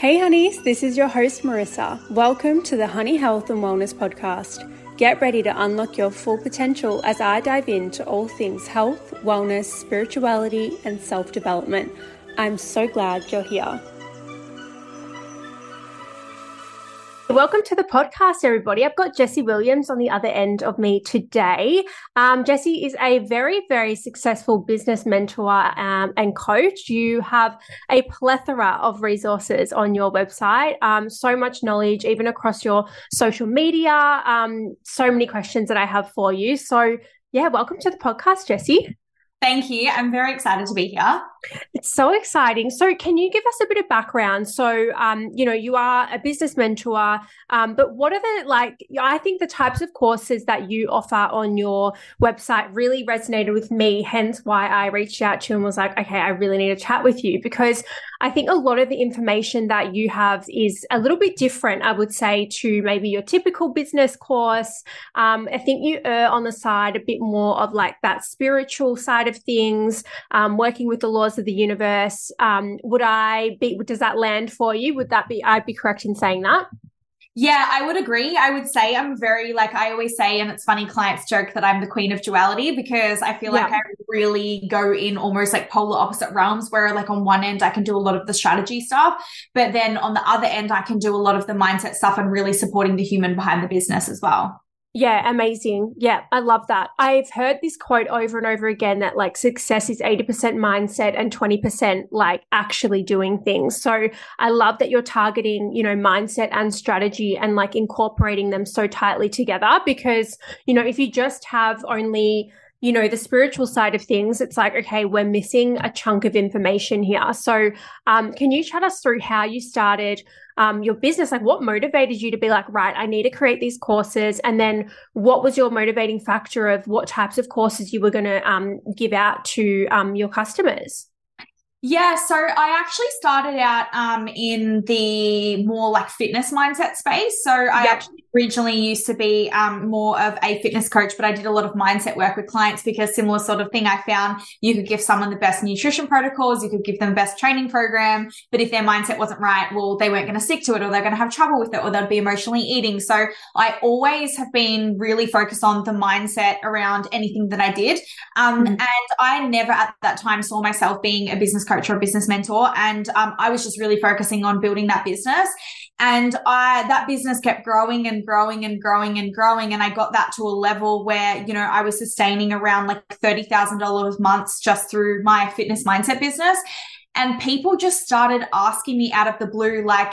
Hey honeys, this is your host Marissa. Welcome to the Honey Health and Wellness Podcast. Get ready to unlock your full potential as I dive into all things health, wellness, spirituality, and self-development. I'm so glad you're here. Welcome to the podcast, everybody. I've got Jessie Williams on the other end of me today. Jessie is a very, very successful business mentor and coach. You have a plethora of resources on your website, so much knowledge, even across your social media, so many questions that I have for you. So yeah, welcome to the podcast, Jessie. Thank you. I'm very excited to be here. It's so exciting. So can you give us a bit of background? So, you know, you are a business mentor, but what are the, I think the types of courses that you offer on your website really resonated with me, hence why I reached out to you and was like, okay, I really need to chat with you, because I think a lot of the information that you have is a little bit different, I would say, to maybe your typical business course. I think you err on the side a bit more of like that spiritual side of things, working with the laws of the universe. Does that land for you? I'd be correct in saying that? Yeah, I would agree. I would say I'm very, I always say, and it's funny, clients joke that I'm the queen of duality, because I feel like I really go in almost like polar opposite realms, where like on one end I can do a lot of the strategy stuff, but then on the other end I can do a lot of the mindset stuff and really supporting the human behind the business as well. Yeah, amazing. Yeah, I love that. I've heard this quote over and over again that like success is 80% mindset and 20% like actually doing things. So I love that you're targeting, you know, mindset and strategy and like incorporating them so tightly together, because, you know, if you just have only, you know, the spiritual side of things, it's like, okay, we're missing a chunk of information here. So can you chat us through how you started your business? Like, what motivated you to be like, right, I need to create these courses? And then what was your motivating factor of what types of courses you were going to give out to your customers? Yeah, so I actually started out in the more like fitness mindset space. So I actually originally used to be more of a fitness coach, but I did a lot of mindset work with clients, because similar sort of thing, I found you could give someone the best nutrition protocols, you could give them the best training program, but if their mindset wasn't right, well, they weren't going to stick to it, or they're going to have trouble with it, or they'd be emotionally eating. So I always have been really focused on the mindset around anything that I did. And I never at that time saw myself being a business coach or a business mentor. And I was just really focusing on building that business. And that business kept growing and growing and growing and growing. And I got that to a level where, you know, I was sustaining around like $30,000 a month just through my fitness mindset business. And people just started asking me out of the blue, like,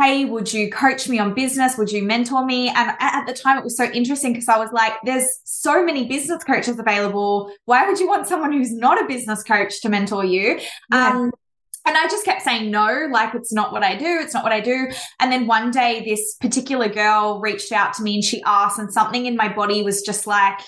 hey, would you coach me on business? Would you mentor me? And at the time it was so interesting, because I was like, there's so many business coaches available. Why would you want someone who's not a business coach to mentor you? Yeah. And I just kept saying no, like, it's not what I do. It's not what I do. And then one day this particular girl reached out to me and she asked, and something in my body was just like,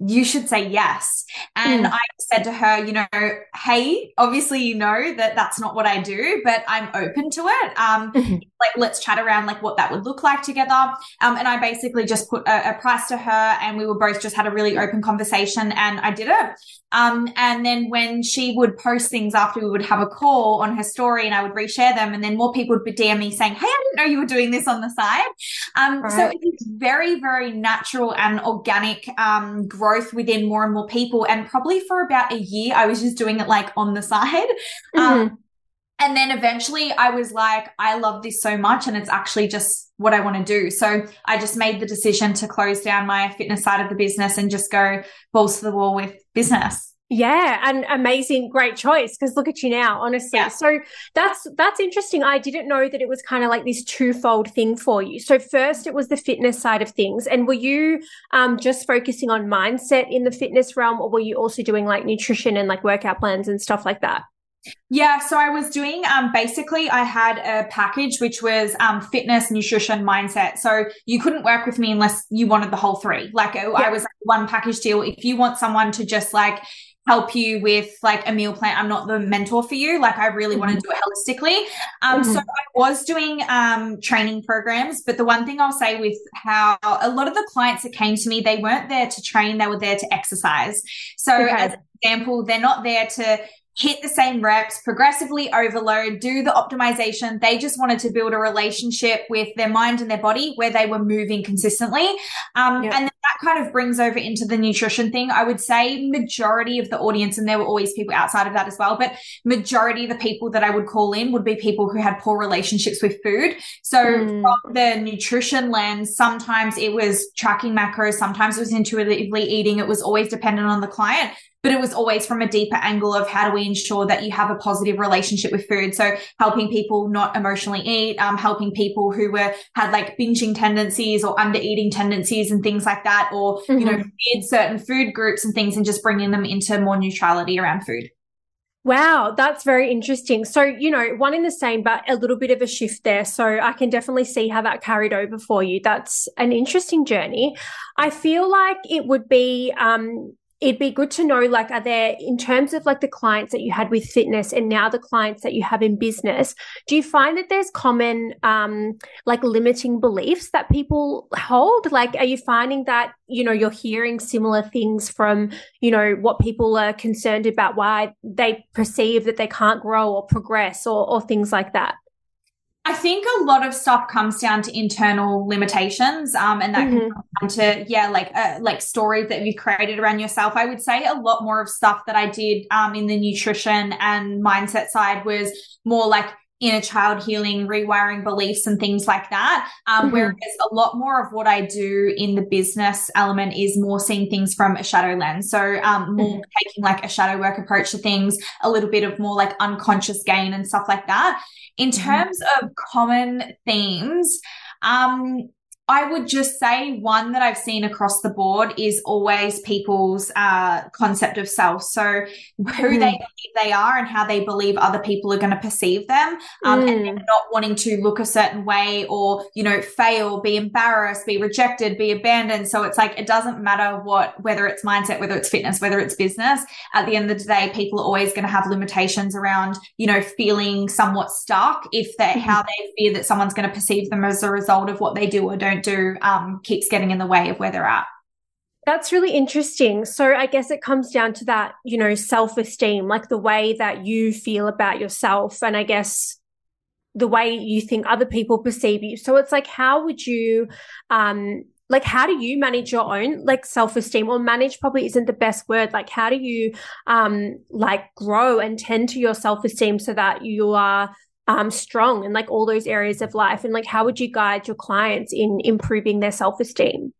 you should say yes. And I said to her, you know, hey, obviously, you know, that's not what I do, but I'm open to it. Let's chat around like what that would look like together. And I basically just put a price to her, and we were both just had a really open conversation, and I did it. And then when she would post things after, we would have a call on her story and I would reshare them. And then more people would DM me saying, hey, I didn't know you were doing this on the side. Right. So it's very, very natural and organic growth within more and more people. And probably for about a year, I was just doing it like on the side. And then eventually I was like, I love this so much, and it's actually just what I want to do. So I just made the decision to close down my fitness side of the business and just go balls to the wall with business. Yeah, and amazing, great choice, because look at you now, honestly. Yeah. So that's interesting. I didn't know that it was kind of like this twofold thing for you. So first it was the fitness side of things. And were you just focusing on mindset in the fitness realm, or were you also doing like nutrition and like workout plans and stuff like that? Yeah, so I was doing, basically I had a package which was fitness, nutrition, mindset. So you couldn't work with me unless you wanted the whole three. I was like one package deal. If you want someone to just like help you with like a meal plan, I'm not the mentor for you. Like I really want to do it holistically. So I was doing training programs, but the one thing I'll say with how a lot of the clients that came to me, they weren't there to train, they were there to exercise. So as an example, they're not there to hit the same reps, progressively overload, do the optimization. They just wanted to build a relationship with their mind and their body where they were moving consistently. And then that kind of brings over into the nutrition thing. I would say majority of the audience, and there were always people outside of that as well, but majority of the people that I would call in would be people who had poor relationships with food. So from the nutrition lens, sometimes it was tracking macros, sometimes it was intuitively eating. It was always dependent on the client. But it was always from a deeper angle of how do we ensure that you have a positive relationship with food. So helping people not emotionally eat, helping people who had like binging tendencies or under eating tendencies and things like that, or, you know, feared certain food groups and things, and just bringing them into more neutrality around food. Wow, that's very interesting. So, you know, one in the same, but a little bit of a shift there. So I can definitely see how that carried over for you. That's an interesting journey. I feel like it would be, it'd be good to know, like, are there, in terms of like the clients that you had with fitness and now the clients that you have in business, do you find that there's common like limiting beliefs that people hold? Like, are you finding that, you know, you're hearing similar things from, you know, what people are concerned about, why they perceive that they can't grow or progress or things like that? I think a lot of stuff comes down to internal limitations, and that can come down to, like stories that you've created around yourself. I would say a lot more of stuff that I did in the nutrition and mindset side was more like inner child healing, rewiring beliefs and things like that, whereas a lot more of what I do in the business element is more seeing things from a shadow lens. So more taking like a shadow work approach to things, a little bit of more like unconscious gain and stuff like that. In terms of common themes, I would just say one that I've seen across the board is always people's concept of self. So who they believe they are and how they believe other people are going to perceive them, and they're not wanting to look a certain way or, you know, fail, be embarrassed, be rejected, be abandoned. So it's like, it doesn't matter what, whether it's mindset, whether it's fitness, whether it's business, at the end of the day, people are always going to have limitations around, you know, feeling somewhat stuck if they're how they fear that someone's going to perceive them as a result of what they do or don't do, keeps getting in the way of where they're at. That's really interesting. So I guess it comes down to that, you know, self-esteem, like the way that you feel about yourself and I guess the way you think other people perceive you. So it's like, how would you, like, how do you manage your own, like, self-esteem? Or manage probably isn't the best word. Like, how do you, like, grow and tend to your self-esteem so that you are strong and like all those areas of life? And like, how would you guide your clients in improving their self-esteem?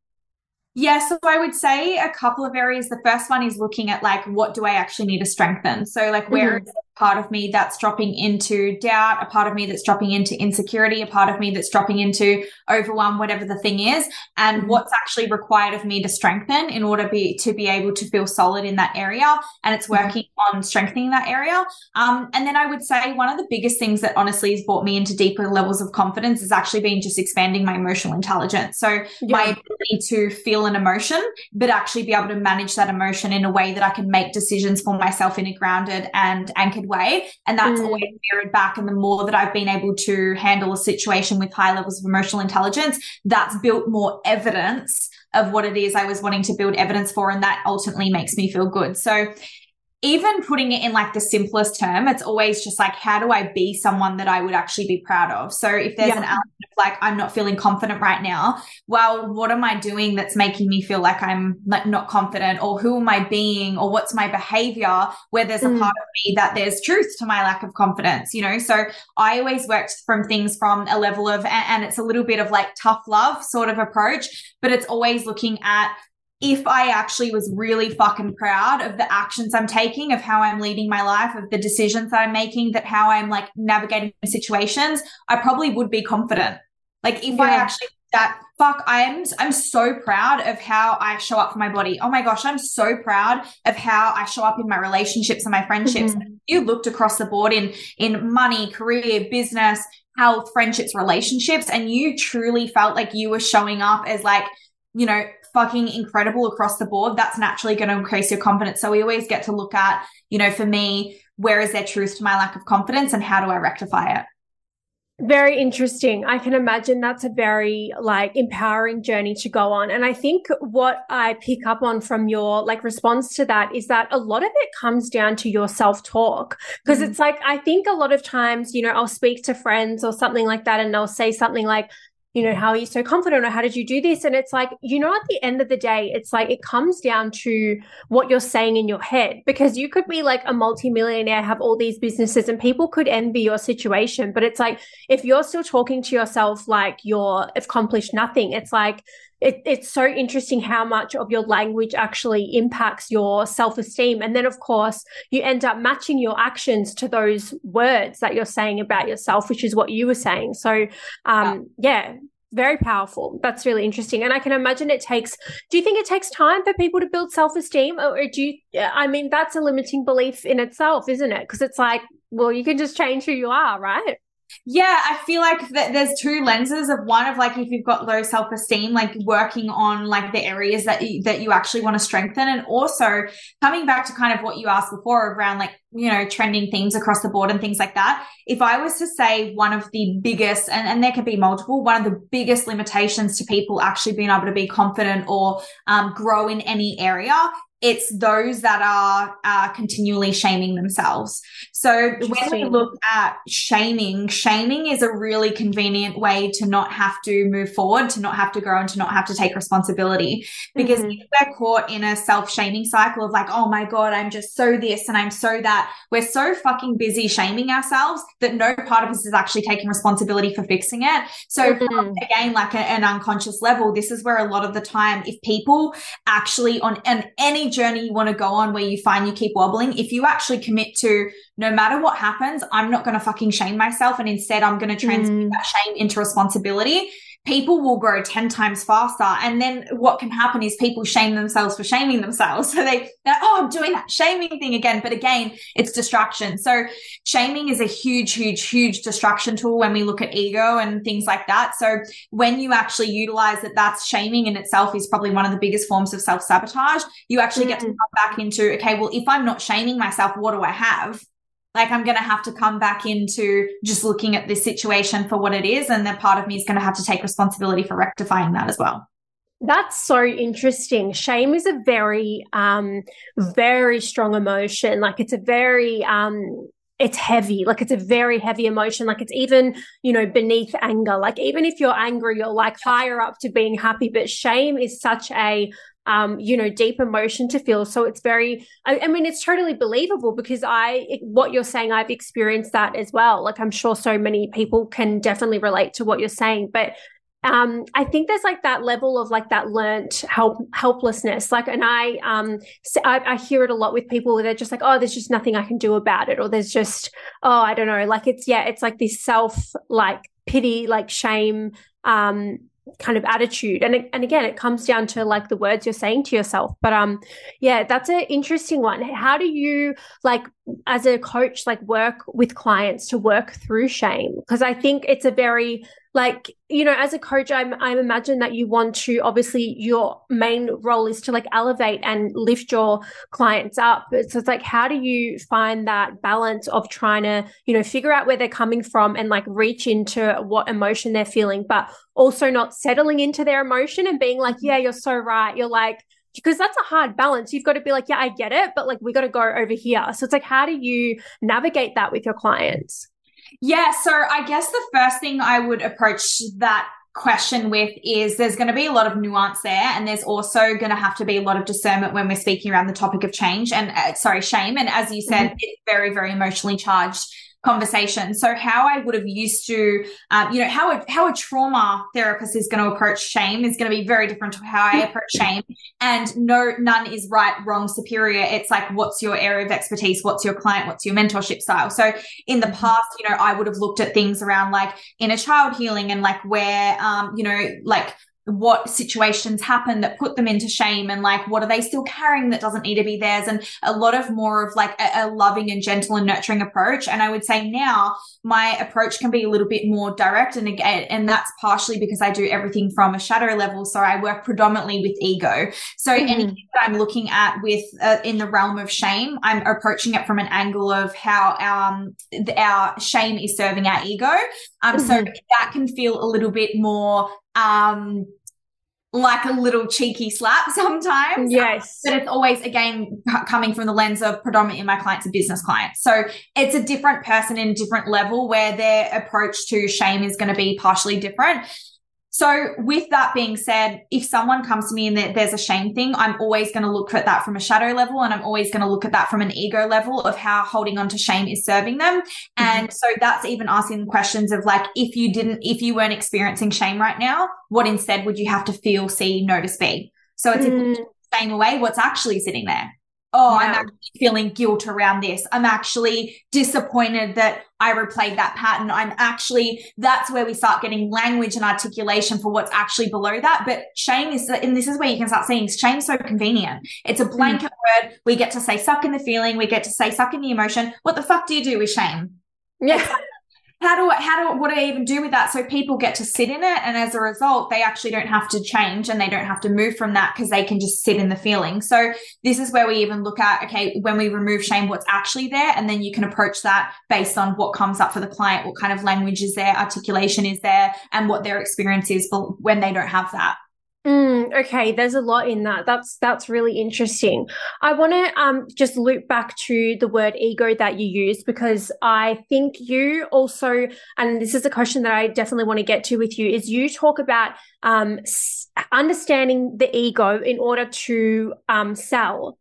Yeah, so I would say a couple of areas. The first one is looking at like, what do I actually need to strengthen? So like, where is a part of me that's dropping into doubt, a part of me that's dropping into insecurity, a part of me that's dropping into overwhelm, whatever the thing is, and what's actually required of me to strengthen in order to be able to feel solid in that area. And it's working on strengthening that area. And then I would say one of the biggest things that honestly has brought me into deeper levels of confidence has actually been just expanding my emotional intelligence. So my ability to feel an emotion, but actually be able to manage that emotion in a way that I can make decisions for myself in a grounded and anchored way. And that's always mirrored back. And the more that I've been able to handle a situation with high levels of emotional intelligence, that's built more evidence of what it is I was wanting to build evidence for. And that ultimately makes me feel good. So even putting it in like the simplest term, it's always just like, how do I be someone that I would actually be proud of? So if there's an element of like, I'm not feeling confident right now, well, what am I doing that's making me feel like I'm like not confident, or who am I being, or what's my behavior where there's a part of me that there's truth to my lack of confidence, you know? So I always worked from things from a level of, and it's a little bit of like tough love sort of approach, but it's always looking at, if I actually was really fucking proud of the actions I'm taking, of how I'm leading my life, of the decisions that I'm making, that how I'm like navigating situations, I probably would be confident. Like if I actually that I'm so proud of how I show up for my body. Oh my gosh, I'm so proud of how I show up in my relationships and my friendships. You looked across the board in money, career, business, health, friendships, relationships, and you truly felt like you were showing up as like, you know, fucking incredible across the board, that's naturally going to increase your confidence. So we always get to look at, you know, for me, where is there truth to my lack of confidence and how do I rectify it? Very interesting. I can imagine that's a very empowering journey to go on. And I think what I pick up on from your response to that is that a lot of it comes down to your self-talk, because it's I think a lot of times, I'll speak to friends or something like that and they'll say something like, how are you so confident, or how did you do this? And it's at the end of the day, it's it comes down to what you're saying in your head, because you could be a multimillionaire, have all these businesses, and people could envy your situation. But it's if you're still talking to yourself, you're accomplished nothing, it's it's so interesting how much of your language actually impacts your self-esteem. And then, of course, you end up matching your actions to those words that you're saying about yourself, which is what you were saying. So, yeah, very powerful. That's really interesting. And I can imagine do you think it takes time for people to build self-esteem? Or that's a limiting belief in itself, isn't it? Because it's you can just change who you are, right? Yeah, I feel there's two lenses of one of if you've got low self-esteem, working on the areas that you actually want to strengthen, and also coming back to kind of what you asked before around trending themes across the board and things like that. If I was to say one of the biggest, and there could be multiple, one of the biggest limitations to people actually being able to be confident or grow in any area, it's those that are continually shaming themselves. So when we look at shaming is a really convenient way to not have to move forward, to not have to grow, and to not have to take responsibility. Because if we're caught in a self-shaming cycle of oh my God, I'm just so this and I'm so that, we're so fucking busy shaming ourselves that no part of us is actually taking responsibility for fixing it. So from, again, an unconscious level, this is where a lot of the time, if people actually on any journey you want to go on where you find you keep wobbling, if you actually commit to, no matter what happens, I'm not going to fucking shame myself, and instead I'm going to transmute that shame into responsibility, people will grow 10 times faster. And then what can happen is people shame themselves for shaming themselves. So they're I'm doing that shaming thing again. But again, it's distraction. So shaming is a huge, huge, huge distraction tool when we look at ego and things like that. So when you actually utilize that, that's shaming in itself is probably one of the biggest forms of self-sabotage. You actually get to come back into, okay, well, if I'm not shaming myself, what do I have? I'm going to have to come back into just looking at this situation for what it is. And then part of me is going to have to take responsibility for rectifying that as well. That's so interesting. Shame is a very, very strong emotion. It's a very, it's heavy. It's a very heavy emotion. It's even, beneath anger. Even if you're angry, you're higher up to being happy. But shame is such a deep emotion to feel. So it's very, it's totally believable, because what you're saying, I've experienced that as well. I'm sure so many people can definitely relate to what you're saying, but I think there's that level of that learnt helplessness. And I hear it a lot with people where they're just oh, there's just nothing I can do about it. Or there's just, oh, I don't know. It's this self, pity, shame, kind of attitude. And again, it comes down to the words you're saying to yourself. But yeah, that's an interesting one. How do you as a coach work with clients to work through shame? Because I think it's a very as a coach, I imagine that you want to, obviously your main role is to elevate and lift your clients up. So it's how do you find that balance of trying to, figure out where they're coming from and reach into what emotion they're feeling, but also not settling into their emotion and being yeah, you're so right. You're because that's a hard balance. You've got to be yeah, I get it, but we got to go over here. So it's how do you navigate that with your clients? Yeah, so I guess the first thing I would approach that question with is there's going to be a lot of nuance there, and there's also going to have to be a lot of discernment when we're speaking around the topic of shame. And as you said, it's very, very emotionally charged conversation. So how I would have used to, how a trauma therapist is going to approach shame is going to be very different to how I approach shame. And no, none is right, wrong, superior. It's what's your area of expertise? What's your client? What's your mentorship style? So in the past, I would have looked at things around inner child healing and where, what situations happen that put them into shame, and like, what are they still carrying that doesn't need to be theirs? And a lot of more of like a loving and gentle and nurturing approach. And I would say now my approach can be a little bit more direct. And again, and that's partially because I do everything from a shadow level. So I work predominantly with ego. So anything that I'm looking at with in the realm of shame, I'm approaching it from an angle of how our shame is serving our ego. So that can feel a little bit more, like a little cheeky slap sometimes. Yes. But it's always, again, coming from the lens of predominantly my clients are business clients. So it's a different person in a different level where their approach to shame is going to be partially different. So with that being said, if someone comes to me and there's a shame thing, I'm always going to look at that from a shadow level, and I'm always going to look at that from an ego level of how holding on to shame is serving them. And so that's even asking questions of like, if you weren't experiencing shame right now, what instead would you have to feel, see, notice, be? So it's shame away what's actually sitting there. Oh, yeah. I'm actually feeling guilt around this. I'm actually disappointed that I replayed that pattern. That's where we start getting language and articulation for what's actually below that. But shame is, and this is where you can start seeing shame's so convenient. It's a blanket word. We get to say, suck in the feeling. We get to say, suck in the emotion. What the fuck do you do with shame? Yeah. What do I even do with that? So people get to sit in it, and as a result, they actually don't have to change and they don't have to move from that because they can just sit in the feeling. So this is where we even look at, okay, when we remove shame, what's actually there? And then you can approach that based on what comes up for the client, what kind of language is there, articulation is there, and what their experience is when they don't have that. Okay, there's a lot in that. That's really interesting. I want to just loop back to the word ego that you used, because I think you also, and this is a question that I definitely want to get to with you, is you talk about understanding the ego in order to sell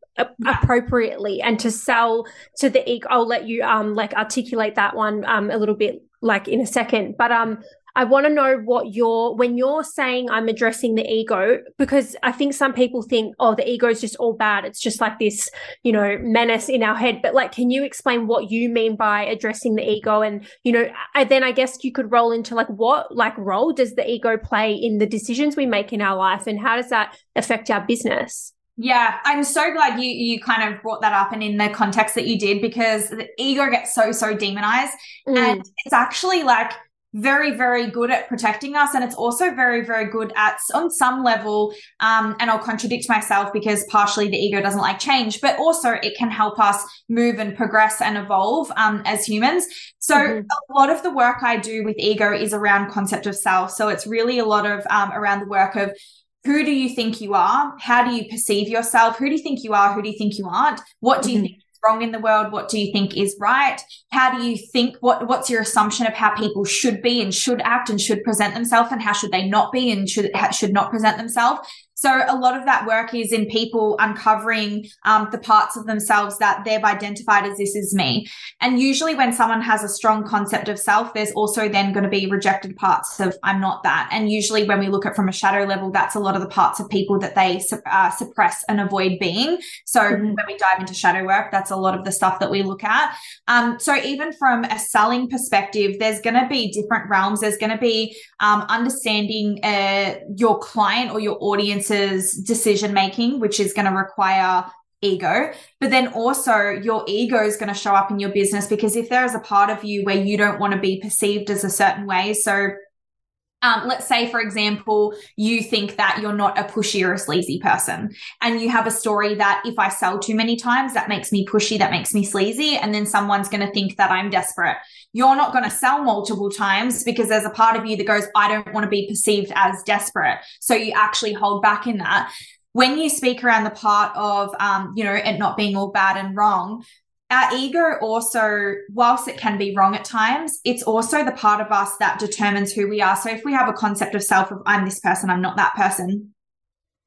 appropriately and to sell to the ego. I'll let you articulate that one a little bit in a second, but I want to know when you're saying I'm addressing the ego, because I think some people think, oh, the ego is just all bad. It's just like this, menace in our head. But can you explain what you mean by addressing the ego? And, then I guess you could roll into what role does the ego play in the decisions we make in our life, and how does that affect our business? Yeah, I'm so glad you kind of brought that up, and in the context that you did, because the ego gets so, so demonized and it's actually very, very good at protecting us. And it's also very, very good at, on some level, and I'll contradict myself because partially the ego doesn't like change, but also it can help us move and progress and evolve as humans. So a lot of the work I do with ego is around concept of self. So it's really a lot of around the work of, who do you think you are? How do you perceive yourself? Who do you think you are? Who do you think you aren't? What do you think wrong in the world? What do you think is right? How do you think, what's your assumption of how people should be and should act and should present themselves, and how should they not be and should not present themselves? So a lot of that work is in people uncovering the parts of themselves that they've identified as, this is me. And usually when someone has a strong concept of self, there's also then going to be rejected parts of, I'm not that. And usually when we look at from a shadow level, that's a lot of the parts of people that they suppress and avoid being. So when we dive into shadow work, that's a lot of the stuff that we look at. So even from a selling perspective, there's going to be different realms. There's going to be understanding your client or your audience decision-making, which is going to require ego, but then also your ego is going to show up in your business, because if there is a part of you where you don't want to be perceived as a certain way, so let's say, for example, you think that you're not a pushy or a sleazy person, and you have a story that if I sell too many times, that makes me pushy, that makes me sleazy, and then someone's going to think that I'm desperate. You're not going to sell multiple times because there's a part of you that goes, I don't want to be perceived as desperate. So you actually hold back in that. When you speak around the part of, it not being all bad and wrong, our ego also, whilst it can be wrong at times, it's also the part of us that determines who we are. So if we have a concept of self of, I'm this person, I'm not that person.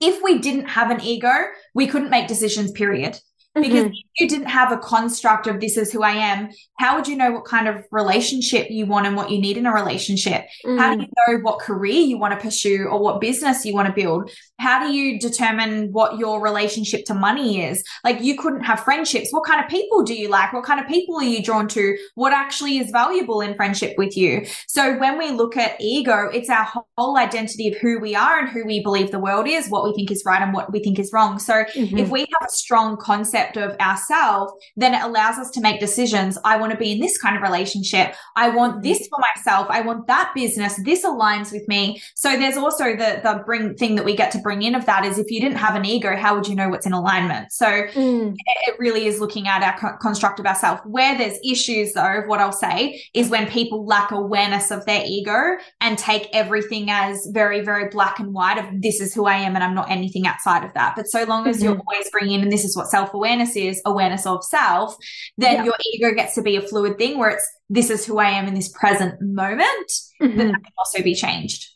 If we didn't have an ego, we couldn't make decisions, period. Because if you didn't have a construct of this is who I am, how would you know what kind of relationship you want and what you need in a relationship? How do you know what career you want to pursue or what business you want to build? How do you determine what your relationship to money is? Like, you couldn't have friendships. What kind of people do you like? What kind of people are you drawn to? What actually is valuable in friendship with you? So when we look at ego, it's our whole identity of who we are and who we believe the world is, what we think is right and what we think is wrong. So if we have a strong concept of ourselves, then it allows us to make decisions. I want to be in this kind of relationship. I want this for myself. I want that business. This aligns with me. So there's also the thing that we get to bring in of that is, if you didn't have an ego, how would you know what's in alignment? So it really is looking at our construct of ourselves. Where there's issues though, what I'll say is when people lack awareness of their ego and take everything as very, very black and white of this is who I am and I'm not anything outside of that. But so long as you're always bringing in, and this is what self-awareness is, awareness of self, then your ego gets to be a fluid thing where it's, this is who I am in this present moment, then that can also be changed.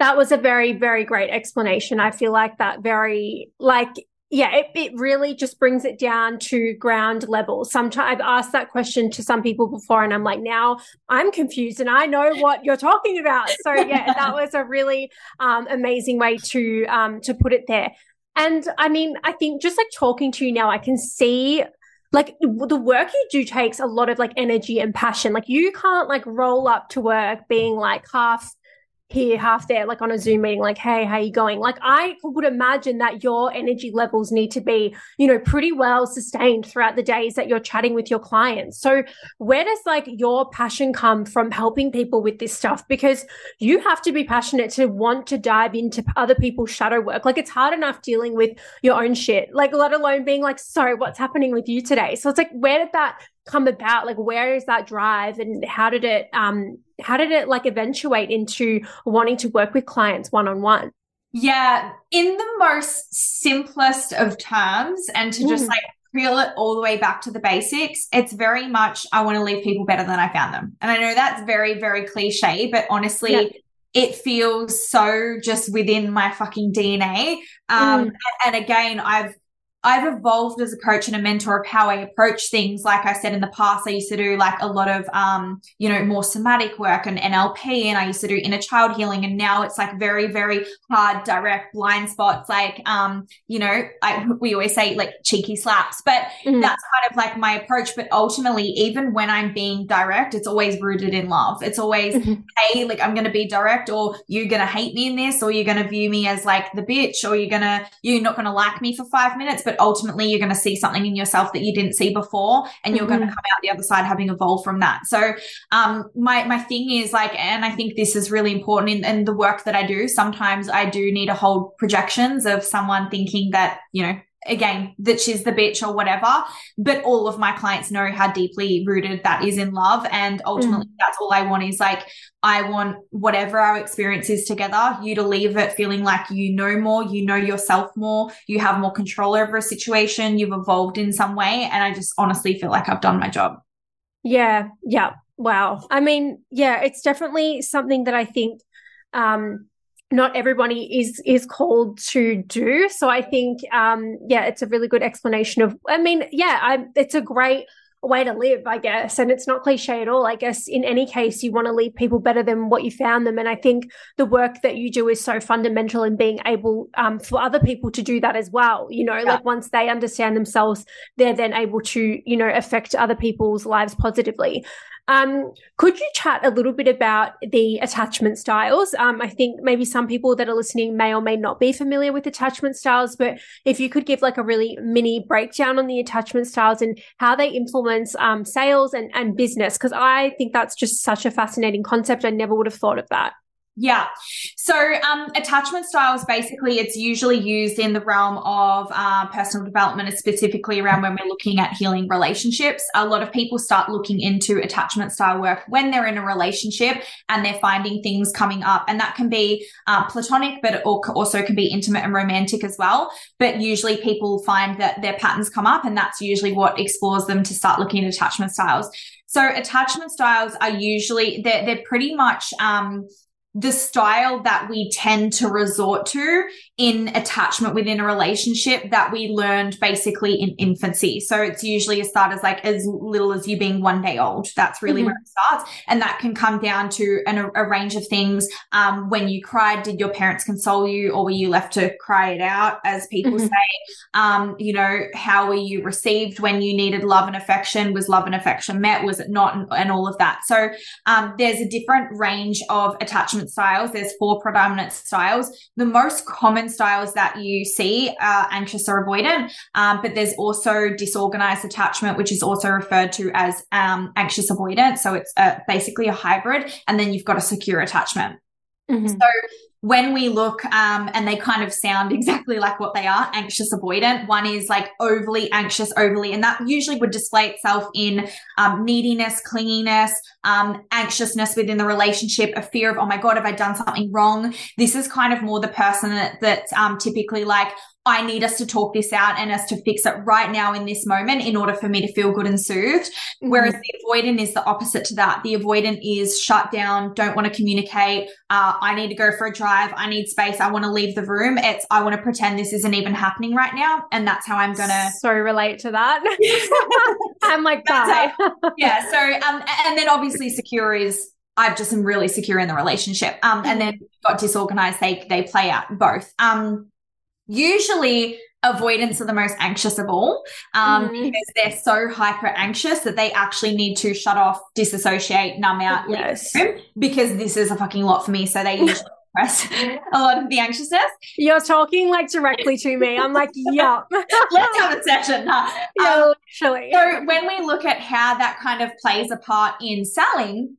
That was a very, very great explanation. I feel like that it really just brings it down to ground level. Sometimes I've asked that question to some people before and I'm like, now I'm confused and I know what you're talking about. So yeah, that was a really amazing way to put it there. And I mean, I think just like talking to you now, I can see like the work you do takes a lot of like energy and passion. Like you can't like roll up to work being like half here, half there, like on a Zoom meeting, like, hey, how you going? Like I would imagine that your energy levels need to be, you know, pretty well sustained throughout the days that you're chatting with your clients. So where does like your passion come from helping people with this stuff? Because you have to be passionate to want to dive into other people's shadow work. Like it's hard enough dealing with your own shit, like let alone being like, so what's happening with you today? So it's like, where did that come about? Like, where is that drive and how did it like eventuate into wanting to work with clients one-on-one? Yeah. In the most simplest of terms and to just like reel it all the way back to the basics, it's very much, I want to leave people better than I found them. And I know that's very, very cliche, but honestly, it feels so just within my fucking DNA. And again, I've evolved as a coach and a mentor of how I approach things. Like I said, in the past, I used to do like a lot of, more somatic work and NLP, and I used to do inner child healing. And now it's like very, very hard, direct blind spots. Like, we always say like cheeky slaps, but that's kind of like my approach. But ultimately, even when I'm being direct, it's always rooted in love. It's always, hey, like I'm going to be direct, or you're going to hate me in this, or you're going to view me as like the bitch, or you're not going to like me for 5 minutes, but ultimately you're going to see something in yourself that you didn't see before, and you're going to come out the other side having evolved from that. So my thing is like, and I think this is really important in the work that I do, sometimes I do need to hold projections of someone thinking that, you know, again, that she's the bitch or whatever, but all of my clients know how deeply rooted that is in love. And ultimately that's all I want is like, I want whatever our experience is together, you to leave it feeling like you know more, you know yourself more, you have more control over a situation, you've evolved in some way. And I just honestly feel like I've done my job. Yeah. Yeah. Wow. I mean, yeah, it's definitely something that I think, not everybody is called to do. So I think, it's a really good explanation of, it's a great way to live, I guess. And it's not cliche at all. I guess in any case, you want to leave people better than what you found them. And I think the work that you do is so fundamental in being able for other people to do that as well. You know, like once they understand themselves, they're then able to, you know, affect other people's lives positively. Could you chat a little bit about the attachment styles? I think maybe some people that are listening may or may not be familiar with attachment styles, but if you could give like a really mini breakdown on the attachment styles and how they influence sales and business, because I think that's just such a fascinating concept. I never would have thought of that. Yeah. So attachment styles, basically, it's usually used in the realm of personal development, and specifically around when we're looking at healing relationships. A lot of people start looking into attachment style work when they're in a relationship and they're finding things coming up. And that can be platonic, but it also can be intimate and romantic as well. But usually people find that their patterns come up, and that's usually what explores them to start looking at attachment styles. So attachment styles are usually, they're pretty much the style that we tend to resort to in attachment within a relationship that we learned basically in infancy. So it's usually a start as like as little as you being 1 day old. That's really where it starts. And that can come down to a range of things. When you cried, did your parents console you, or were you left to cry it out, as people say? You know, how were you received when you needed love and affection? Was love and affection met? Was it not? And all of that. So there's a different range of attachment styles. There's 4 predominant styles. The most common styles that you see are anxious or avoidant, but there's also disorganized attachment, which is also referred to as anxious avoidant. So it's basically a hybrid. And then you've got a secure attachment. So when we look, and they kind of sound exactly like what they are, anxious avoidant. One is like overly anxious, and that usually would display itself in neediness, clinginess, anxiousness within the relationship, a fear of, oh my God, have I done something wrong? This is kind of more the person that's typically like, I need us to talk this out and us to fix it right now in this moment in order for me to feel good and soothed. Whereas the avoidant is the opposite to that. The avoidant is shut down, don't want to communicate. I need to go for a drive. I need space. I want to leave the room. It's, I want to pretend this isn't even happening right now. And that's how I'm going to. So relate to that. I'm like, bye. Yeah. So, and then obviously secure is, I've just am really secure in the relationship. And then got disorganized. They play out both. Usually avoidance are the most anxious of all because they're so hyper anxious that they actually need to shut off, disassociate, numb out, leave, because this is a fucking lot for me. So they usually suppress a lot of the anxiousness. You're talking like directly to me. I'm like, yup. Let's have a session. Yeah, literally. So when we look at how that kind of plays a part in selling,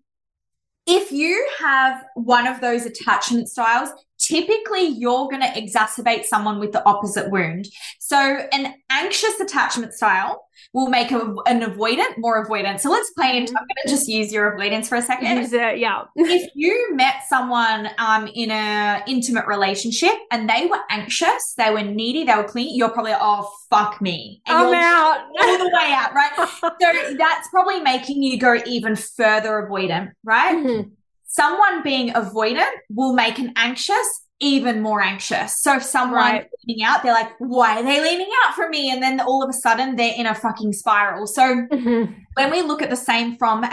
if you have one of those attachment styles, typically you're going to exacerbate someone with the opposite wound. So an anxious attachment style will make an avoidant more avoidant. So let's play into, I'm going to just use your avoidance for a second. Use it, yeah. If you met someone in an intimate relationship and they were anxious, they were needy, they were clingy, you're probably, oh, fuck me. And I'm out. All the way out, right? So that's probably making you go even further avoidant, right? Someone being avoidant will make an anxious even more anxious. So if someone leaning out, they're like, why are they leaning out from me? And then all of a sudden they're in a fucking spiral. So when we look at the same from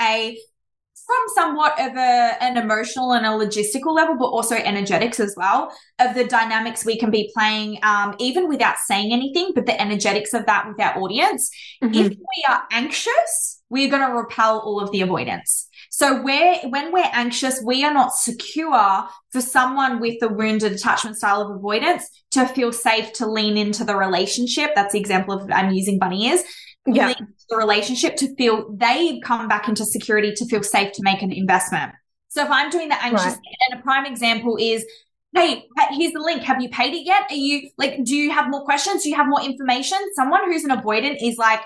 somewhat of an emotional and a logistical level, but also energetics as well, of the dynamics we can be playing even without saying anything, but the energetics of that with our audience. If we are anxious, we're going to repel all of the avoidance. So when we're anxious, we are not secure for someone with the wounded attachment style of avoidance to feel safe to lean into the relationship. That's the example of I'm using bunny ears. Lean into the relationship to feel they come back into security to feel safe to make an investment. So if I'm doing the anxious, and a prime example is, hey, here's the link. Have you paid it yet? Are you like, do you have more questions? Do you have more information? Someone who's an avoidant is like,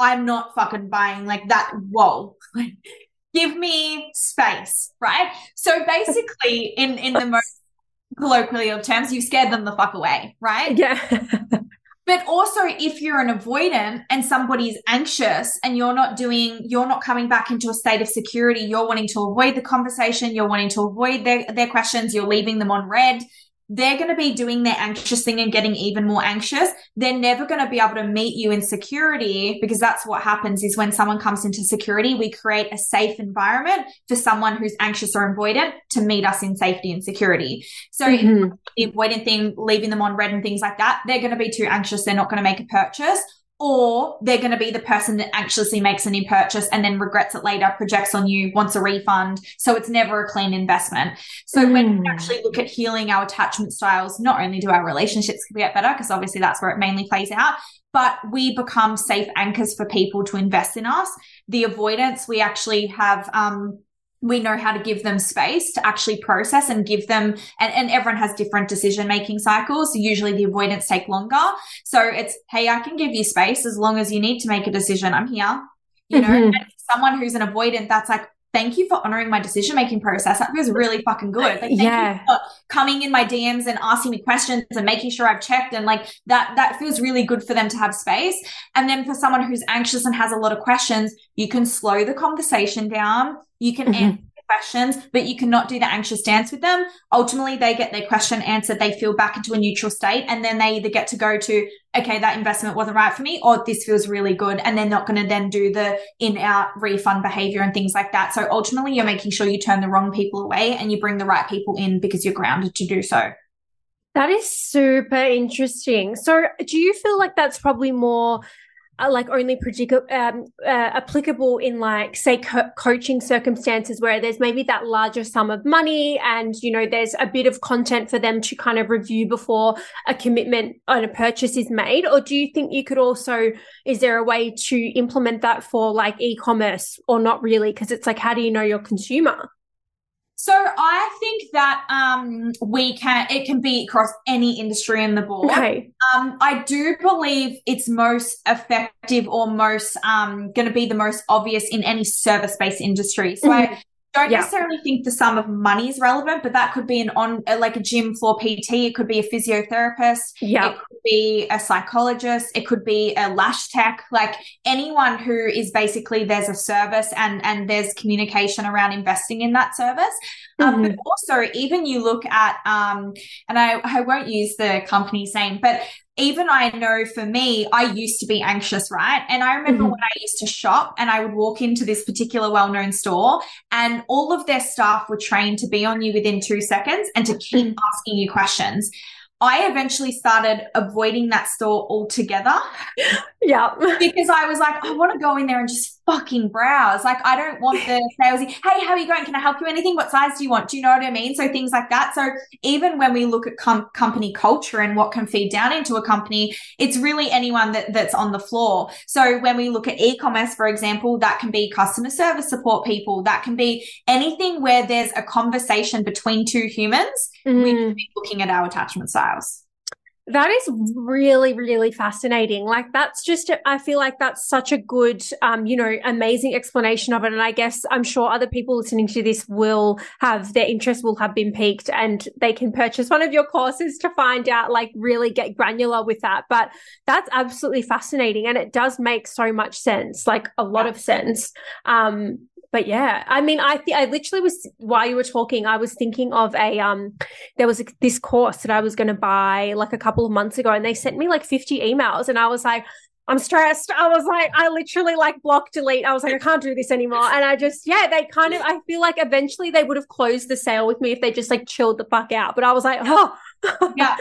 I'm not fucking buying like that. Whoa. Give me space, right? So basically in the most colloquial terms, you scared them the fuck away, right? Yeah. But also if you're an avoidant and somebody's anxious and you're not coming back into a state of security, you're wanting to avoid the conversation, you're wanting to avoid their questions, you're leaving them on red, they're going to be doing their anxious thing and getting even more anxious. They're never going to be able to meet you in security, because that's what happens is when someone comes into security, we create a safe environment for someone who's anxious or avoidant to meet us in safety and security. So the avoidant thing, leaving them on red and things like that, they're going to be too anxious. They're not going to make a purchase, or they're going to be the person that anxiously makes an in-purchase and then regrets it later, projects on you, wants a refund. So it's never a clean investment. So when we actually look at healing our attachment styles, not only do our relationships get better, because obviously that's where it mainly plays out, but we become safe anchors for people to invest in us. The avoidance, we actually have we know how to give them space to actually process and give them, and everyone has different decision-making cycles. So usually the avoidance take longer. So it's, hey, I can give you space as long as you need to make a decision. I'm here, you know, and someone who's an avoidant, that's like, thank you for honoring my decision-making process. That feels really fucking good. Like, thank you for coming in my DMs and asking me questions and making sure I've checked. And like that feels really good for them to have space. And then for someone who's anxious and has a lot of questions, you can slow the conversation down. You can answer questions, but you cannot do the anxious dance with them. Ultimately, they get their question answered. They feel back into a neutral state, and then they either get to go to, okay, that investment wasn't right for me, or this feels really good. And they're not going to then do the in-out refund behavior and things like that. So ultimately, you're making sure you turn the wrong people away and you bring the right people in because you're grounded to do so. That is super interesting. So do you feel like that's probably more like only applicable in like, say, coaching circumstances where there's maybe that larger sum of money and, you know, there's a bit of content for them to kind of review before a commitment on a purchase is made? Or do you think you could also, is there a way to implement that for like e-commerce or not really? Because it's like, how do you know your consumer? So I think that it can be across any industry in the board. Okay. I do believe it's most effective or most going to be the most obvious in any service-based industry. So mm-hmm. I don't necessarily think the sum of money is relevant, but that could be like a gym floor PT. It could be a physiotherapist. Yeah. It could be a psychologist. It could be a lash tech. Like anyone who is basically there's a service and there's communication around investing in that service. Mm-hmm. But also even you look at, and I won't use the company's name, but even I know for me, I used to be anxious, right? And I remember mm-hmm. when I used to shop and I would walk into this particular well-known store and all of their staff were trained to be on you within 2 seconds and to keep asking you questions. I eventually started avoiding that store altogether. Yeah. Because I was like, I want to go in there and just fucking browse. Like, I don't want the salesy, hey, how are you going? Can I help you? Anything? What size do you want? Do you know what I mean? So things like that. So even when we look at company culture and what can feed down into a company, it's really anyone that's on the floor. So when we look at e-commerce, for example, that can be customer service support people. That can be anything where there's a conversation between two humans. Mm. We can be looking at our attachment side. That is really, really fascinating. Like that's just, I feel like that's such a good, amazing explanation of it. And I guess I'm sure other people listening to this their interest will have been piqued and they can purchase one of your courses to find out, like really get granular with that. But that's absolutely fascinating. And it does make so much sense, like a lot of sense. But yeah, I mean, I literally was, while you were talking, I was thinking of there was this course that I was going to buy like a couple of months ago and they sent me like 50 emails and I was like, I'm stressed. I was like, I literally like block, delete. I was like, I can't do this anymore. And I just, I feel like eventually they would have closed the sale with me if they just like chilled the fuck out. But I was like, oh. Yeah.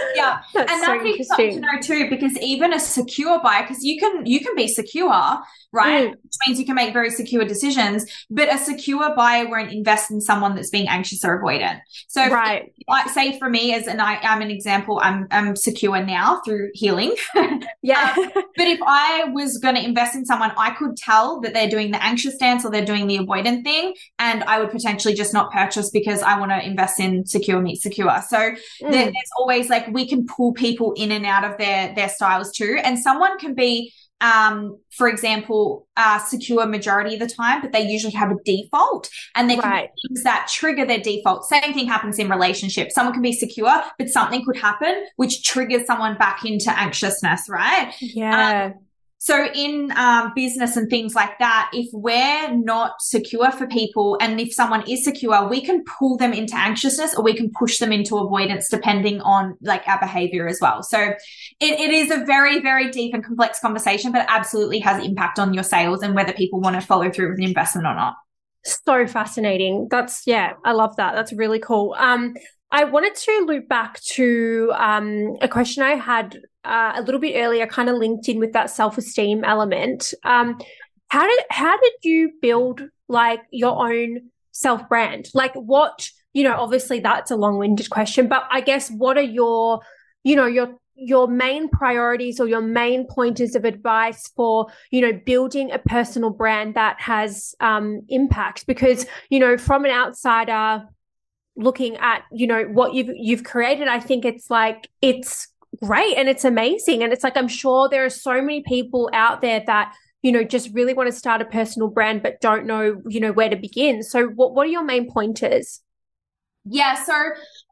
That's something to know too, because even a secure buy, because you can be secure, right? Mm. Which means you can make very secure decisions, but a secure buyer won't invest in someone that's being anxious or avoidant. So right. Like say for me I'm an example, I'm secure now through healing. Yeah. But if I was going to invest in someone, I could tell that they're doing the anxious dance or they're doing the avoidant thing. And I would potentially just not purchase because I want to invest in secure meet secure. So there's always like we can pull people in and out of their styles too. And someone can be, for example, secure majority of the time, but they usually have a default and there can be things that trigger their default. Same thing happens in relationships. Someone can be secure, but something could happen which triggers someone back into anxiousness, right? Yeah. So in business and things like that, if we're not secure for people and if someone is secure, we can pull them into anxiousness or we can push them into avoidance depending on like our behavior as well. So it is a very, very deep and complex conversation, but absolutely has impact on your sales and whether people want to follow through with an investment or not. So fascinating. I love that. That's really cool. I wanted to loop back to a question I had a little bit earlier, kind of linked in with that self-esteem element. How did you build like your own self-brand? Like what, obviously that's a long-winded question, but I guess what are your, your main priorities or your main pointers of advice for, building a personal brand that has impact? Because, from an outsider looking at, what you've created, I think it's like, it's great and it's amazing. And it's like, I'm sure there are so many people out there that, just really want to start a personal brand, but don't know, where to begin. So what are your main pointers? Yeah, so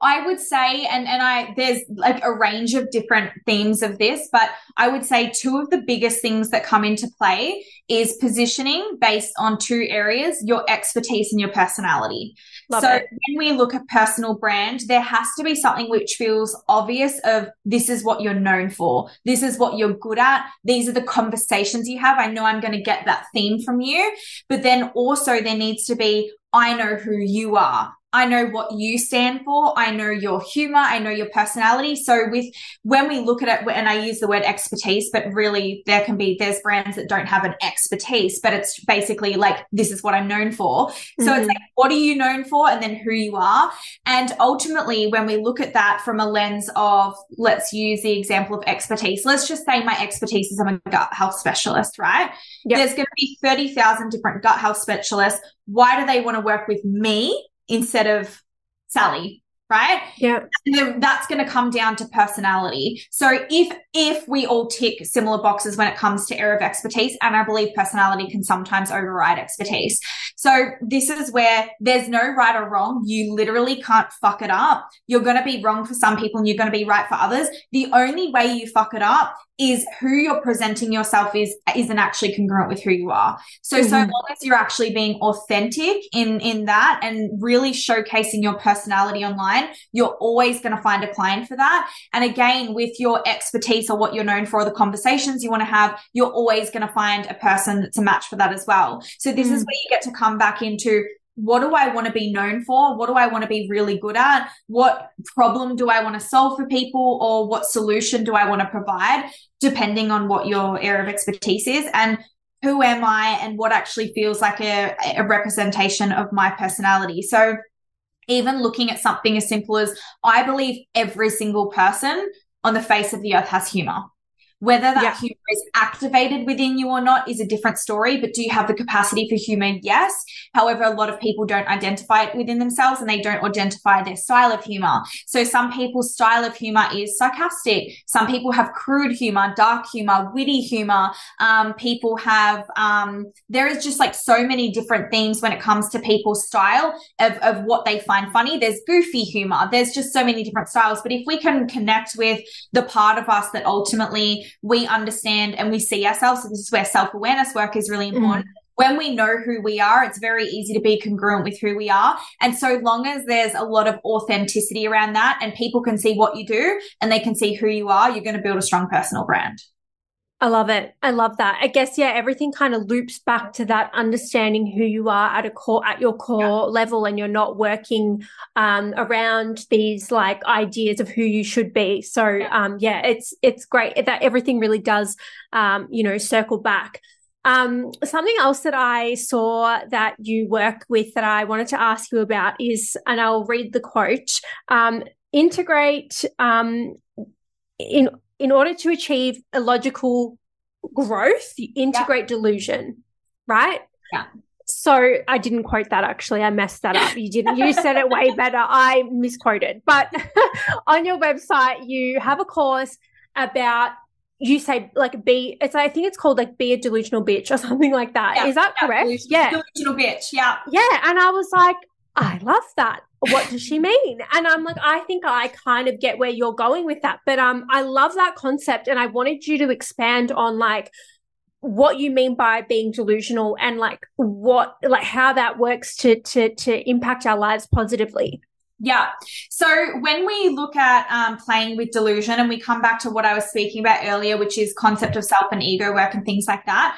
I would say, and there's like a range of different themes of this, but I would say two of the biggest things that come into play is positioning based on two areas, your expertise and your personality. Love it. When we look at personal brand, there has to be something which feels obvious of this is what you're known for. This is what you're good at. These are the conversations you have. I know I'm going to get that theme from you, but then also there needs to be, I know who you are. I know what you stand for. I know your humor. I know your personality. So when we look at it, and I use the word expertise, but really there's brands that don't have an expertise, but it's basically like, this is what I'm known for. So it's like, what are you known for? And then who you are. And ultimately, when we look at that from a lens of, let's use the example of expertise. Let's just say my expertise is I'm a gut health specialist, right? Yep. There's going to be 30,000 different gut health specialists. Why do they want to work with me instead of Sally, right? Yeah. And then that's going to come down to personality. So if we all tick similar boxes when it comes to area of expertise, and I believe personality can sometimes override expertise. So this is where there's no right or wrong. You literally can't fuck it up. You're going to be wrong for some people and you're going to be right for others. The only way you fuck it up is who you're presenting yourself isn't actually congruent with who you are. So long as you're actually being authentic in that and really showcasing your personality online, you're always going to find a client for that. And again, with your expertise or what you're known for, or the conversations you want to have, you're always going to find a person that's a match for that as well. So this is where you get to come back into, what do I want to be known for? What do I want to be really good at? What problem do I want to solve for people, or what solution do I want to provide, depending on what your area of expertise is? And who am I, and what actually feels like a representation of my personality? So even looking at something as simple as, I believe every single person on the face of the earth has humor. Whether that humor is activated within you or not is a different story, but do you have the capacity for humor? Yes. However, a lot of people don't identify it within themselves, and they don't identify their style of humor. So some people's style of humor is sarcastic. Some people have crude humor, dark humor, witty humor. People have, there is just like so many different themes when it comes to people's style of what they find funny. There's goofy humor. There's just so many different styles. But if we can connect with the part of us that ultimately we understand and we see ourselves. So this is where self-awareness work is really important. When we know who we are, it's very easy to be congruent with who we are. And so long as there's a lot of authenticity around that, and people can see what you do and they can see who you are, you're going to build a strong personal brand. I love it. I love that. I guess, everything kind of loops back to that understanding who you are at your core level, and you're not working around these like ideas of who you should be. So, it's great that everything really does, circle back. Something else that I saw that you work with that I wanted to ask you about is, and I'll read the quote, integrate in order to achieve illogical growth, you integrate delusion, right? Yeah. So I didn't quote that actually. I messed that up. You didn't. You said it way better. I misquoted. But on your website, you have a course about, you say like I think it's called like be a delusional bitch or something like that. Yeah. Is that correct? Delusional bitch. Yeah. Yeah. And I was like, I love that. What does she mean? And I'm like, I think I kind of get where you're going with that. But I love that concept, and I wanted you to expand on like what you mean by being delusional, and like what, like how that works to impact our lives positively. Yeah. So when we look at playing with delusion, and we come back to what I was speaking about earlier, which is concept of self and ego work and things like that.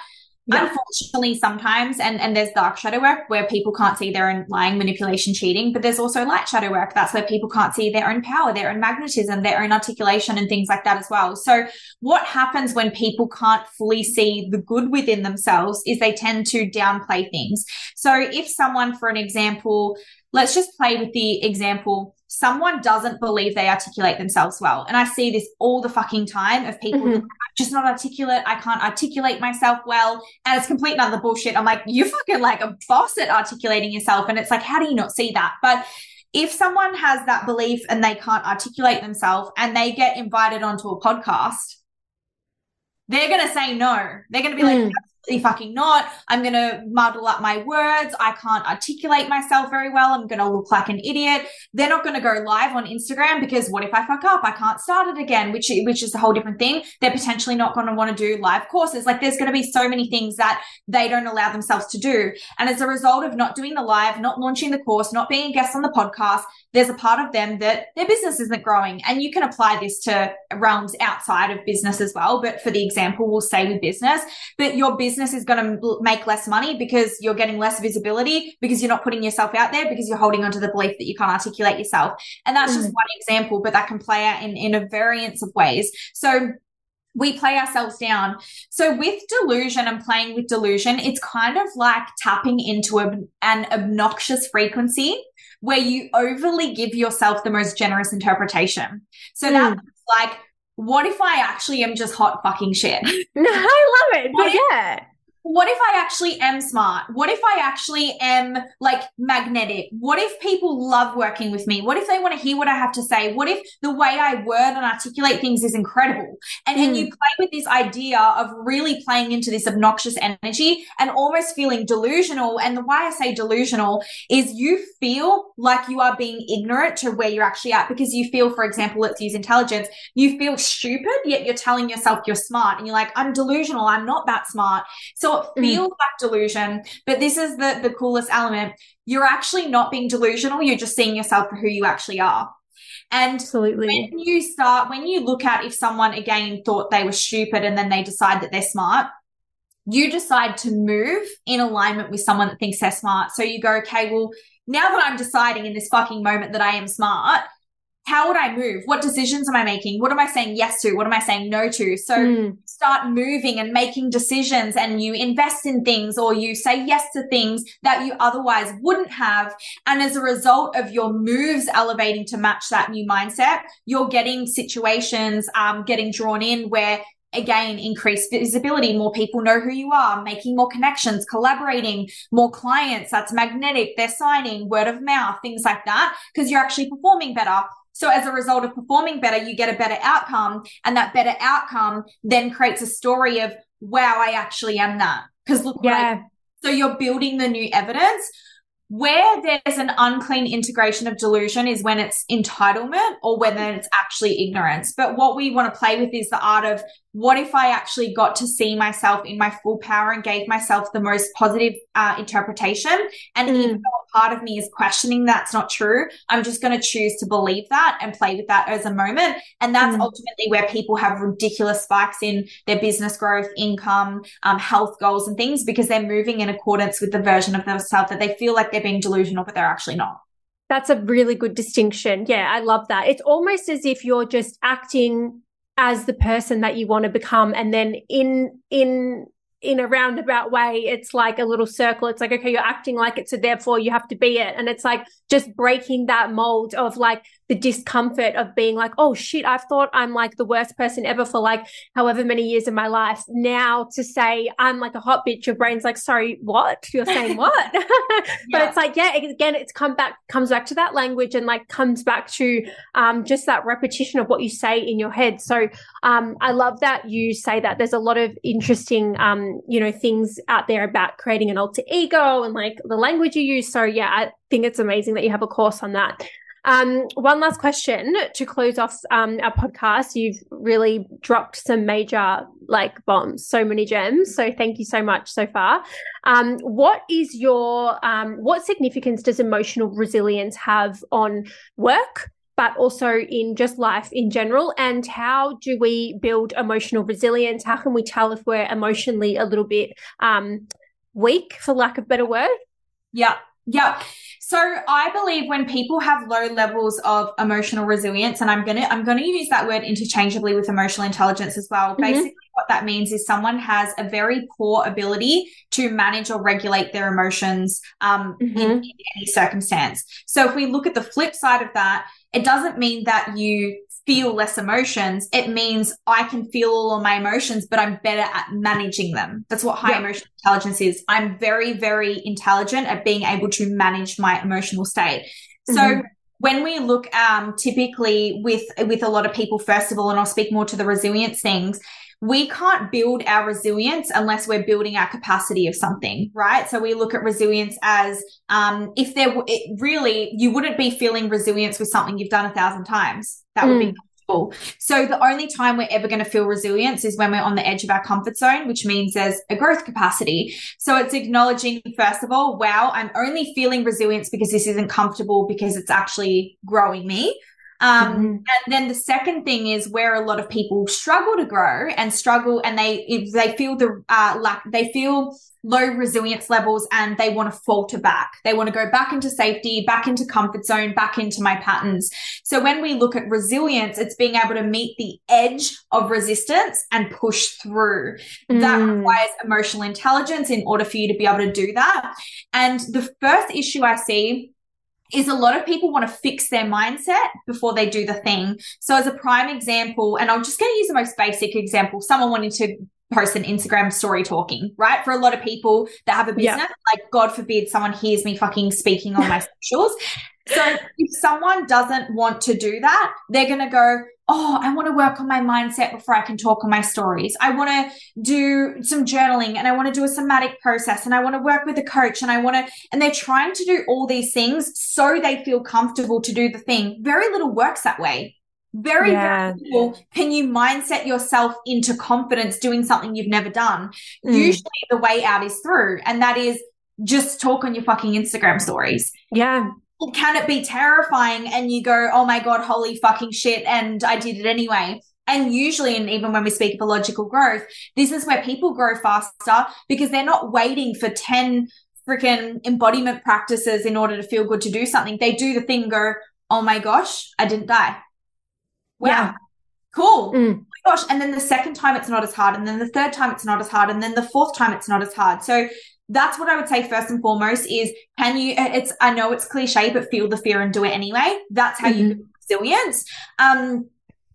Yeah. Unfortunately, sometimes, and there's dark shadow work where people can't see their own lying, manipulation, cheating, but there's also light shadow work. That's where people can't see their own power, their own magnetism, their own articulation and things like that as well. So what happens when people can't fully see the good within themselves is they tend to downplay things. So if someone, for an example, let's just play with the example, someone doesn't believe they articulate themselves well. And I see this all the fucking time of people who are just not articulate. I can't articulate myself well. And it's complete and utter bullshit. I'm like, you're fucking like a boss at articulating yourself. And it's like, how do you not see that? But if someone has that belief and they can't articulate themselves and they get invited onto a podcast, they're going to say no. They're going to be like, fucking not. I'm going to muddle up my words. I can't articulate myself very well. I'm going to look like an idiot. They're not going to go live on Instagram because what if I fuck up? I can't start it again, which is a whole different thing. They're potentially not going to want to do live courses. Like there's going to be so many things that they don't allow themselves to do. And as a result of not doing the live, not launching the course, not being a guest on the podcast, there's a part of them that their business isn't growing. And you can apply this to realms outside of business as well. But for the example, we'll say with business, but your business is going to make less money because you're getting less visibility, because you're not putting yourself out there, because you're holding onto the belief that you can't articulate yourself. And that's just one example, but that can play out in a variance of ways. So we play ourselves down. So with delusion and playing with delusion, it's kind of like tapping into an obnoxious frequency where you overly give yourself the most generous interpretation. So that's like, what if I actually am just hot fucking shit? No, I love it. But yeah. What if I actually am smart? What if I actually am like magnetic? What if people love working with me? What if they want to hear what I have to say? What if the way I word and articulate things is incredible? And then you play with this idea of really playing into this obnoxious energy and almost feeling delusional. And the way I say delusional is you feel like you are being ignorant to where you're actually at, because you feel, for example, let's use intelligence. You feel stupid, yet you're telling yourself you're smart and you're like, I'm delusional. I'm not that smart. So it feels like delusion, but this is the coolest element. You're actually not being delusional. You're just seeing yourself for who you actually are. And absolutely, when you look at if someone, again, thought they were stupid and then they decide that they're smart, you decide to move in alignment with someone that thinks they're smart. So you go, okay, well, now that I'm deciding in this fucking moment that I am smart, how would I move? What decisions am I making? What am I saying yes to? What am I saying no to? So start moving and making decisions, and you invest in things, or you say yes to things that you otherwise wouldn't have. And as a result of your moves elevating to match that new mindset, you're getting situations, getting drawn in where, again, increased visibility, more people know who you are, making more connections, collaborating, more clients, that's magnetic, they're signing, word of mouth, things like that, because you're actually performing better. So as a result of performing better, you get a better outcome, and that better outcome then creates a story of, wow, I actually am that. Because look, so you're building the new evidence. Where there's an unclean integration of delusion is when it's entitlement or whether it's actually ignorance. But what we want to play with is the art of, what if I actually got to see myself in my full power and gave myself the most positive interpretation? And even though part of me is questioning that's not true, I'm just going to choose to believe that and play with that as a moment. And that's ultimately where people have ridiculous spikes in their business growth, income, health goals and things, because they're moving in accordance with the version of themselves that they feel like they're being delusional, but they're actually not. That's a really good distinction. Yeah, I love that. It's almost as if you're just acting as the person that you want to become. And then in a roundabout way, it's like a little circle. It's like, okay, you're acting like it, so therefore you have to be it. And it's like just breaking that mold of like the discomfort of being like, oh shit, I've thought I'm like the worst person ever for like however many years of my life. Now to say I'm like a hot bitch, your brain's like, sorry, what? You're saying what? But it's like, yeah, again, it's comes back to that language and like comes back to just that repetition of what you say in your head. So I love that you say that. There's a lot of interesting things out there about creating an alter ego and like the language you use. So yeah, I think it's amazing that you have a course on that. One last question to close off our podcast. You've really dropped some major like bombs, so many gems. So thank you so much so far. What significance does emotional resilience have on work, but also in just life in general? And how do we build emotional resilience? How can we tell if we're emotionally a little bit weak, for lack of a better word? Yeah. So I believe when people have low levels of emotional resilience, and I'm going to use that word interchangeably with emotional intelligence as well. Basically, what that means is someone has a very poor ability to manage or regulate their emotions in any circumstance. So if we look at the flip side of that, it doesn't mean that you feel less emotions. It means I can feel all of my emotions, but I'm better at managing them. That's what high emotional intelligence is. I'm very, very intelligent at being able to manage my emotional state. So when we look typically with a lot of people, first of all, and I'll speak more to the resilience things, we can't build our resilience unless we're building our capacity of something, right? So we look at resilience as really, you wouldn't be feeling resilience with something you've done 1,000 times. That would be comfortable. So the only time we're ever going to feel resilience is when we're on the edge of our comfort zone, which means there's a growth capacity. So it's acknowledging, first of all, wow, I'm only feeling resilience because this isn't comfortable, because it's actually growing me. And then the second thing is where a lot of people struggle to grow and struggle, and they feel the lack, they feel low resilience levels, and they want to falter back. They want to go back into safety, back into comfort zone, back into my patterns. So when we look at resilience, it's being able to meet the edge of resistance and push through. That requires emotional intelligence in order for you to be able to do that. And the first issue I see is a lot of people want to fix their mindset before they do the thing. So as a prime example, and I'm just going to use the most basic example, someone wanting to post an Instagram story talking, right? For a lot of people that have a business, like God forbid someone hears me fucking speaking on my socials. So if someone doesn't want to do that, they're going to go, oh, I want to work on my mindset before I can talk on my stories. I want to do some journaling, and I want to do a somatic process, and I want to work with a coach, and I want to, and they're trying to do all these things so they feel comfortable to do the thing. Very little works that way. Very little can you mindset yourself into confidence doing something you've never done. Usually the way out is through, and that is just talk on your fucking Instagram stories. Yeah. Can it be terrifying? And you go, oh my God, holy fucking shit. And I did it anyway. And usually, and even when we speak of illogical growth, this is where people grow faster because they're not waiting for 10 freaking embodiment practices in order to feel good to do something. They do the thing and go, oh my gosh, I didn't die. Wow. Yeah. Cool. Oh my gosh. And then the second time it's not as hard. And then the third time it's not as hard. And then the fourth time it's not as hard. So that's what I would say first and foremost is, can you, it's, I know it's cliche, but feel the fear and do it anyway. That's how you build resilience.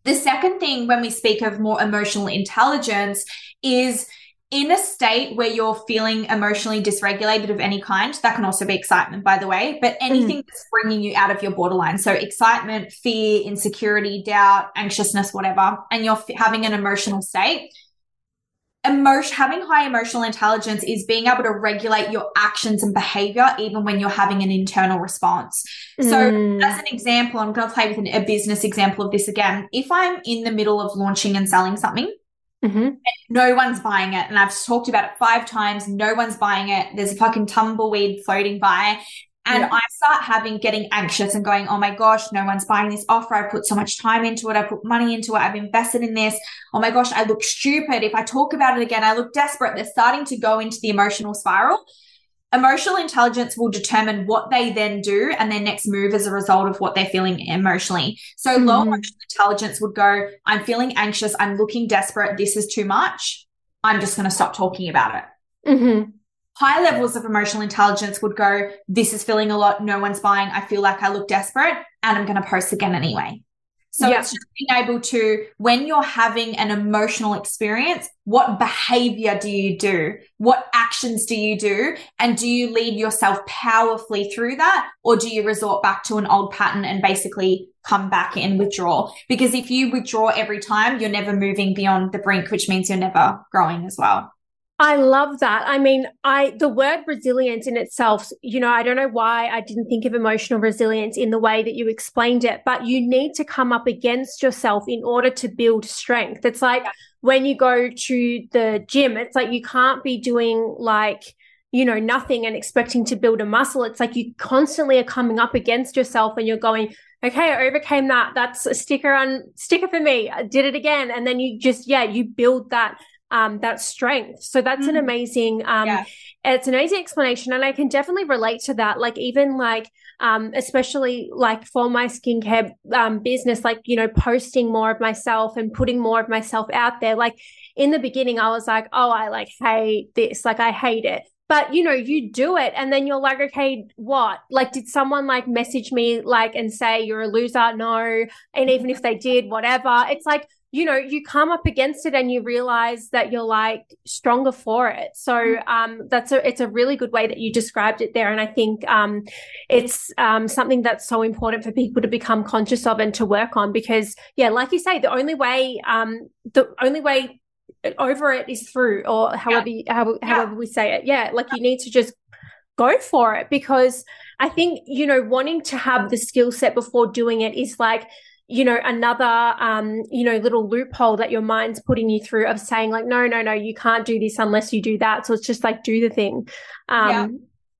The second thing when we speak of more emotional intelligence is in a state where you're feeling emotionally dysregulated of any kind. That can also be excitement, by the way, but anything that's bringing you out of your borderline. So excitement, fear, insecurity, doubt, anxiousness, whatever, and you're having an emotional state. Having high emotional intelligence is being able to regulate your actions and behavior even when you're having an internal response. So as an example, I'm going to play with a business example of this again. If I'm in the middle of launching and selling something, and no one's buying it, and I've talked about it 5 times, no one's buying it, there's a fucking tumbleweed floating by, and I start getting anxious and going, oh my gosh, no one's buying this offer. I put so much time into it. I put money into it. I've invested in this. Oh my gosh, I look stupid. If I talk about it again, I look desperate. They're starting to go into the emotional spiral. Emotional intelligence will determine what they then do and their next move as a result of what they're feeling emotionally. So low emotional intelligence would go, I'm feeling anxious. I'm looking desperate. This is too much. I'm just going to stop talking about it. High levels of emotional intelligence would go, this is feeling a lot, no one's buying, I feel like I look desperate, and I'm going to post again anyway. So it's just being able to, when you're having an emotional experience, what behavior do you do? What actions do you do? And do you lead yourself powerfully through that, or do you resort back to an old pattern and basically come back and withdraw? Because if you withdraw every time, you're never moving beyond the brink, which means you're never growing as well. I love that. I mean, the word resilience in itself, you know, I don't know why I didn't think of emotional resilience in the way that you explained it, but you need to come up against yourself in order to build strength. It's like when you go to the gym, it's like you can't be doing like, you know, nothing and expecting to build a muscle. It's like you constantly are coming up against yourself and you're going, okay, I overcame that. That's a sticker for me. I did it again. And then you just, you build that strength. So that's an amazing, it's an amazing explanation. And I can definitely relate to that. Like even like, especially like for my skincare business, like, you know, posting more of myself and putting more of myself out there. Like in the beginning, I was like, oh, I like hate this. Like I hate it. But, you know, you do it and then you're like, okay, what? Like, did someone like message me like and say you're a loser? No. And even if they did, whatever, it's like, you know, you come up against it and you realize that you're like stronger for it. So it's a really good way that you described it there. And I think it's something that's so important for people to become conscious of and to work on because, like you say, the only way over it is through, or however, however we say it. Yeah. Like you need to just go for it, because I think, you know, wanting to have the skill set before doing it is like, you know, another, you know, little loophole that your mind's putting you through of saying like, no, no, no, you can't do this unless you do that. So it's just like, do the thing.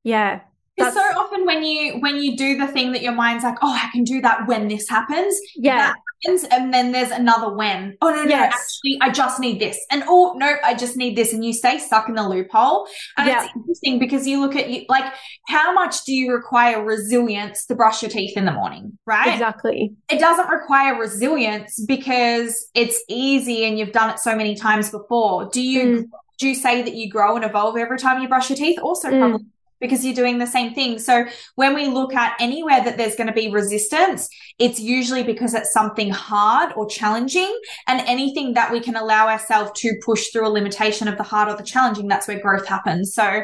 Yeah. Because so often when you do the thing that your mind's like, oh, I can do that when this happens. Yeah. That happens, and then there's another when. Oh, no, actually, I just need this. And, oh, no, I just need this. And you stay stuck in the loophole. And it's interesting because you look at, like, how much do you require resilience to brush your teeth in the morning, right? Exactly. It doesn't require resilience because it's easy and you've done it so many times before. Do you say that you grow and evolve every time you brush your teeth? Also probably. Because you're doing the same thing. So when we look at anywhere that there's going to be resistance, it's usually because it's something hard or challenging, and anything that we can allow ourselves to push through a limitation of the hard or the challenging, that's where growth happens. So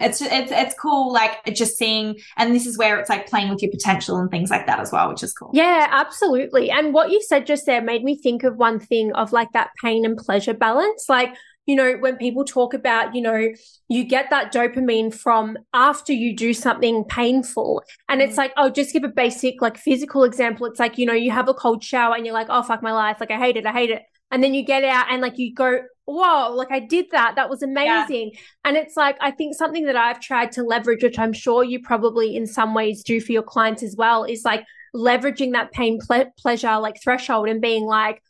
it's cool, like just seeing, and this is where it's like playing with your potential and things like that as well, which is cool. Yeah, absolutely. And what you said just there made me think of one thing of like that pain and pleasure balance. Like, you know, when people talk about, you know, you get that dopamine from after you do something painful, and it's like, oh, just give a basic like physical example. It's like, you know, you have a cold shower and you're like, oh, fuck my life. Like, I hate it. And then you get out and like you go, whoa, like I did that. That was amazing. Yeah. And it's like, I think something that I've tried to leverage, which I'm sure you probably in some ways do for your clients as well, is like leveraging that pain pleasure like threshold and being like,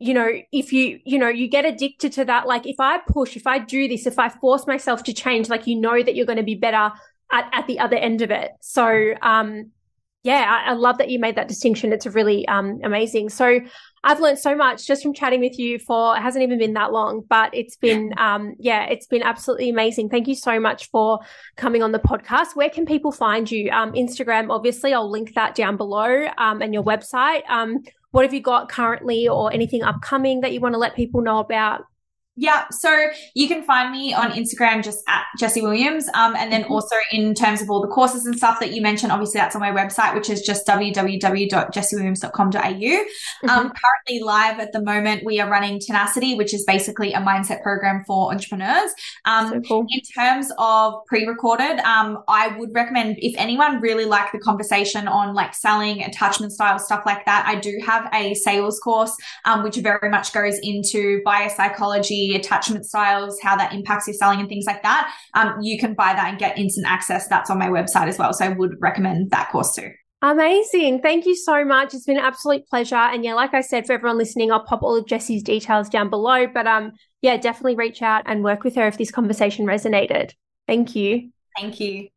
you know, if you, you know, you get addicted to that, like if I push, if I do this, if I force myself to change, like, you know, that you're going to be better at the other end of it. So, I love that you made that distinction. It's really amazing. So I've learned so much just from chatting with you for, it hasn't even been that long, but it's been, it's been absolutely amazing. Thank you so much for coming on the podcast. Where can people find you? Instagram, obviously, I'll link that down below, and your website. What have you got currently or anything upcoming that you want to let people know about? Yeah, so you can find me on Instagram just at Jessie Williams. And then also in terms of all the courses and stuff that you mentioned, obviously that's on my website, which is just www.jessiewilliams.com.au. Currently live at the moment, we are running Tenacity, which is basically a mindset program for entrepreneurs. So cool. In terms of pre-recorded, I would recommend if anyone really liked the conversation on like selling, attachment style, stuff like that, I do have a sales course, which very much goes into biopsychology, attachment styles, how that impacts your selling and things like that. You can buy that and get instant access. That's on my website as well. So I would recommend that course too. Amazing. Thank you so much. It's been an absolute pleasure. And yeah, like I said, for everyone listening, I'll pop all of Jessie's details down below. But definitely reach out and work with her if this conversation resonated. Thank you. Thank you.